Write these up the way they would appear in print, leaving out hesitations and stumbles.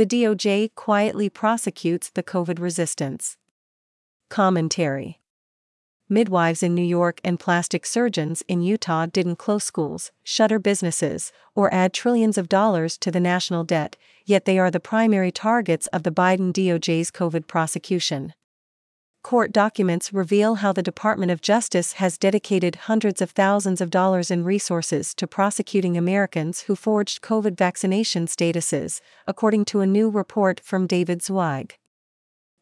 the DOJ quietly prosecutes the COVID resistance. Commentary. Midwives in New York and plastic surgeons in Utah didn't close schools, shutter businesses, or add trillions of dollars to the national debt, yet they are the primary targets of the Biden DOJ's COVID prosecution. Court documents reveal how the Department of Justice has dedicated hundreds of thousands of dollars in resources to prosecuting Americans who forged COVID vaccination statuses, according to a new report from David Zweig.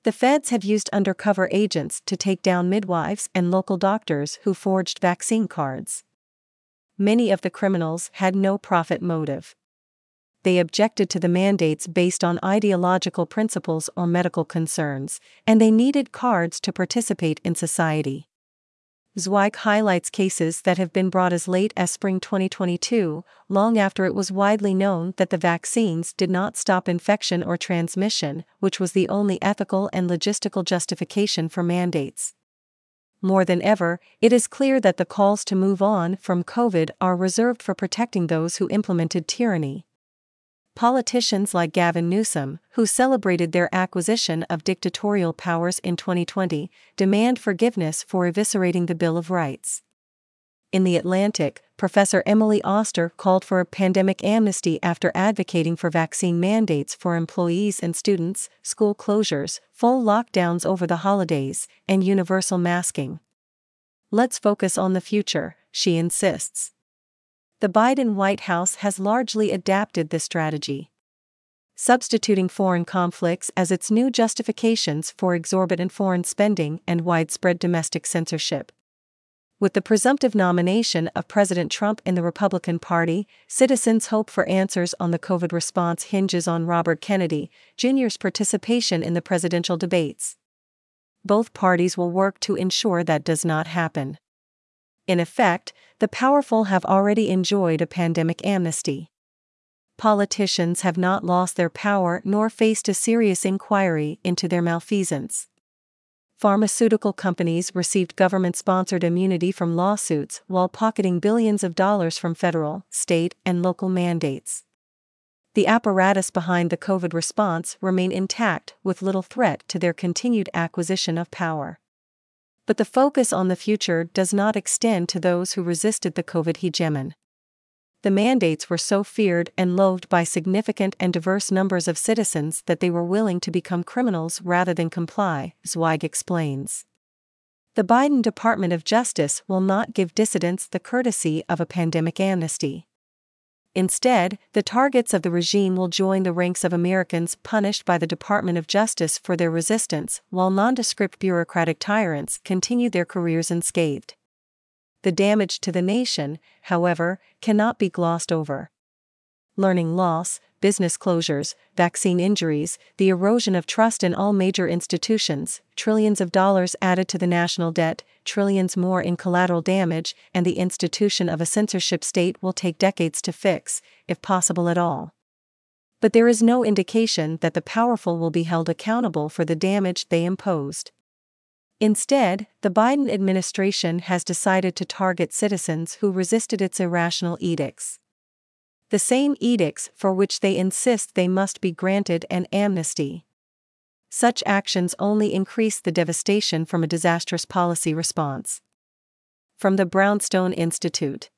The feds have used undercover agents to take down midwives and local doctors who forged vaccine cards. Many of the criminals had no profit motive. They objected to the mandates based on ideological principles or medical concerns, and they needed cards to participate in society. Zweig highlights cases that have been brought as late as spring 2022, long after it was widely known that the vaccines did not stop infection or transmission, which was the only ethical and logistical justification for mandates. More than ever, it is clear that the calls to move on from COVID are reserved for protecting those who implemented tyranny. Politicians like Gavin Newsom, who celebrated their acquisition of dictatorial powers in 2020, demand forgiveness for eviscerating the Bill of Rights. In The Atlantic, Professor Emily Oster called for a pandemic amnesty after advocating for vaccine mandates for employees and students, school closures, full lockdowns over the holidays, and universal masking. "Let's focus on the future," she insists. The Biden White House has largely adapted this strategy, substituting foreign conflicts as its new justifications for exorbitant foreign spending and widespread domestic censorship. With the presumptive nomination of President Trump in the Republican Party, citizens' hope for answers on the COVID response hinges on Robert Kennedy Jr.'s participation in the presidential debates. Both parties will work to ensure that does not happen. In effect, the powerful have already enjoyed a pandemic amnesty. Politicians have not lost their power nor faced a serious inquiry into their malfeasance. Pharmaceutical companies received government-sponsored immunity from lawsuits while pocketing billions of dollars from federal, state, and local mandates. The apparatus behind the COVID response remain intact with little threat to their continued acquisition of power. But the focus on the future does not extend to those who resisted the COVID hegemon. The mandates were so feared and loathed by significant and diverse numbers of citizens that they were willing to become criminals rather than comply, Zweig explains. The Biden Department of Justice will not give dissidents the courtesy of a pandemic amnesty. Instead, the targets of the regime will join the ranks of Americans punished by the Department of Justice for their resistance, while nondescript bureaucratic tyrants continue their careers unscathed. The damage to the nation, however, cannot be glossed over. Learning loss, business closures, vaccine injuries, the erosion of trust in all major institutions, trillions of dollars added to the national debt, trillions more in collateral damage, and the institution of a censorship state will take decades to fix, if possible at all. But there is no indication that the powerful will be held accountable for the damage they imposed. Instead, the Biden administration has decided to target citizens who resisted its irrational edicts. The same edicts for which they insist they must be granted an amnesty. Such actions only increase the devastation from a disastrous policy response. From the Brownstone Institute.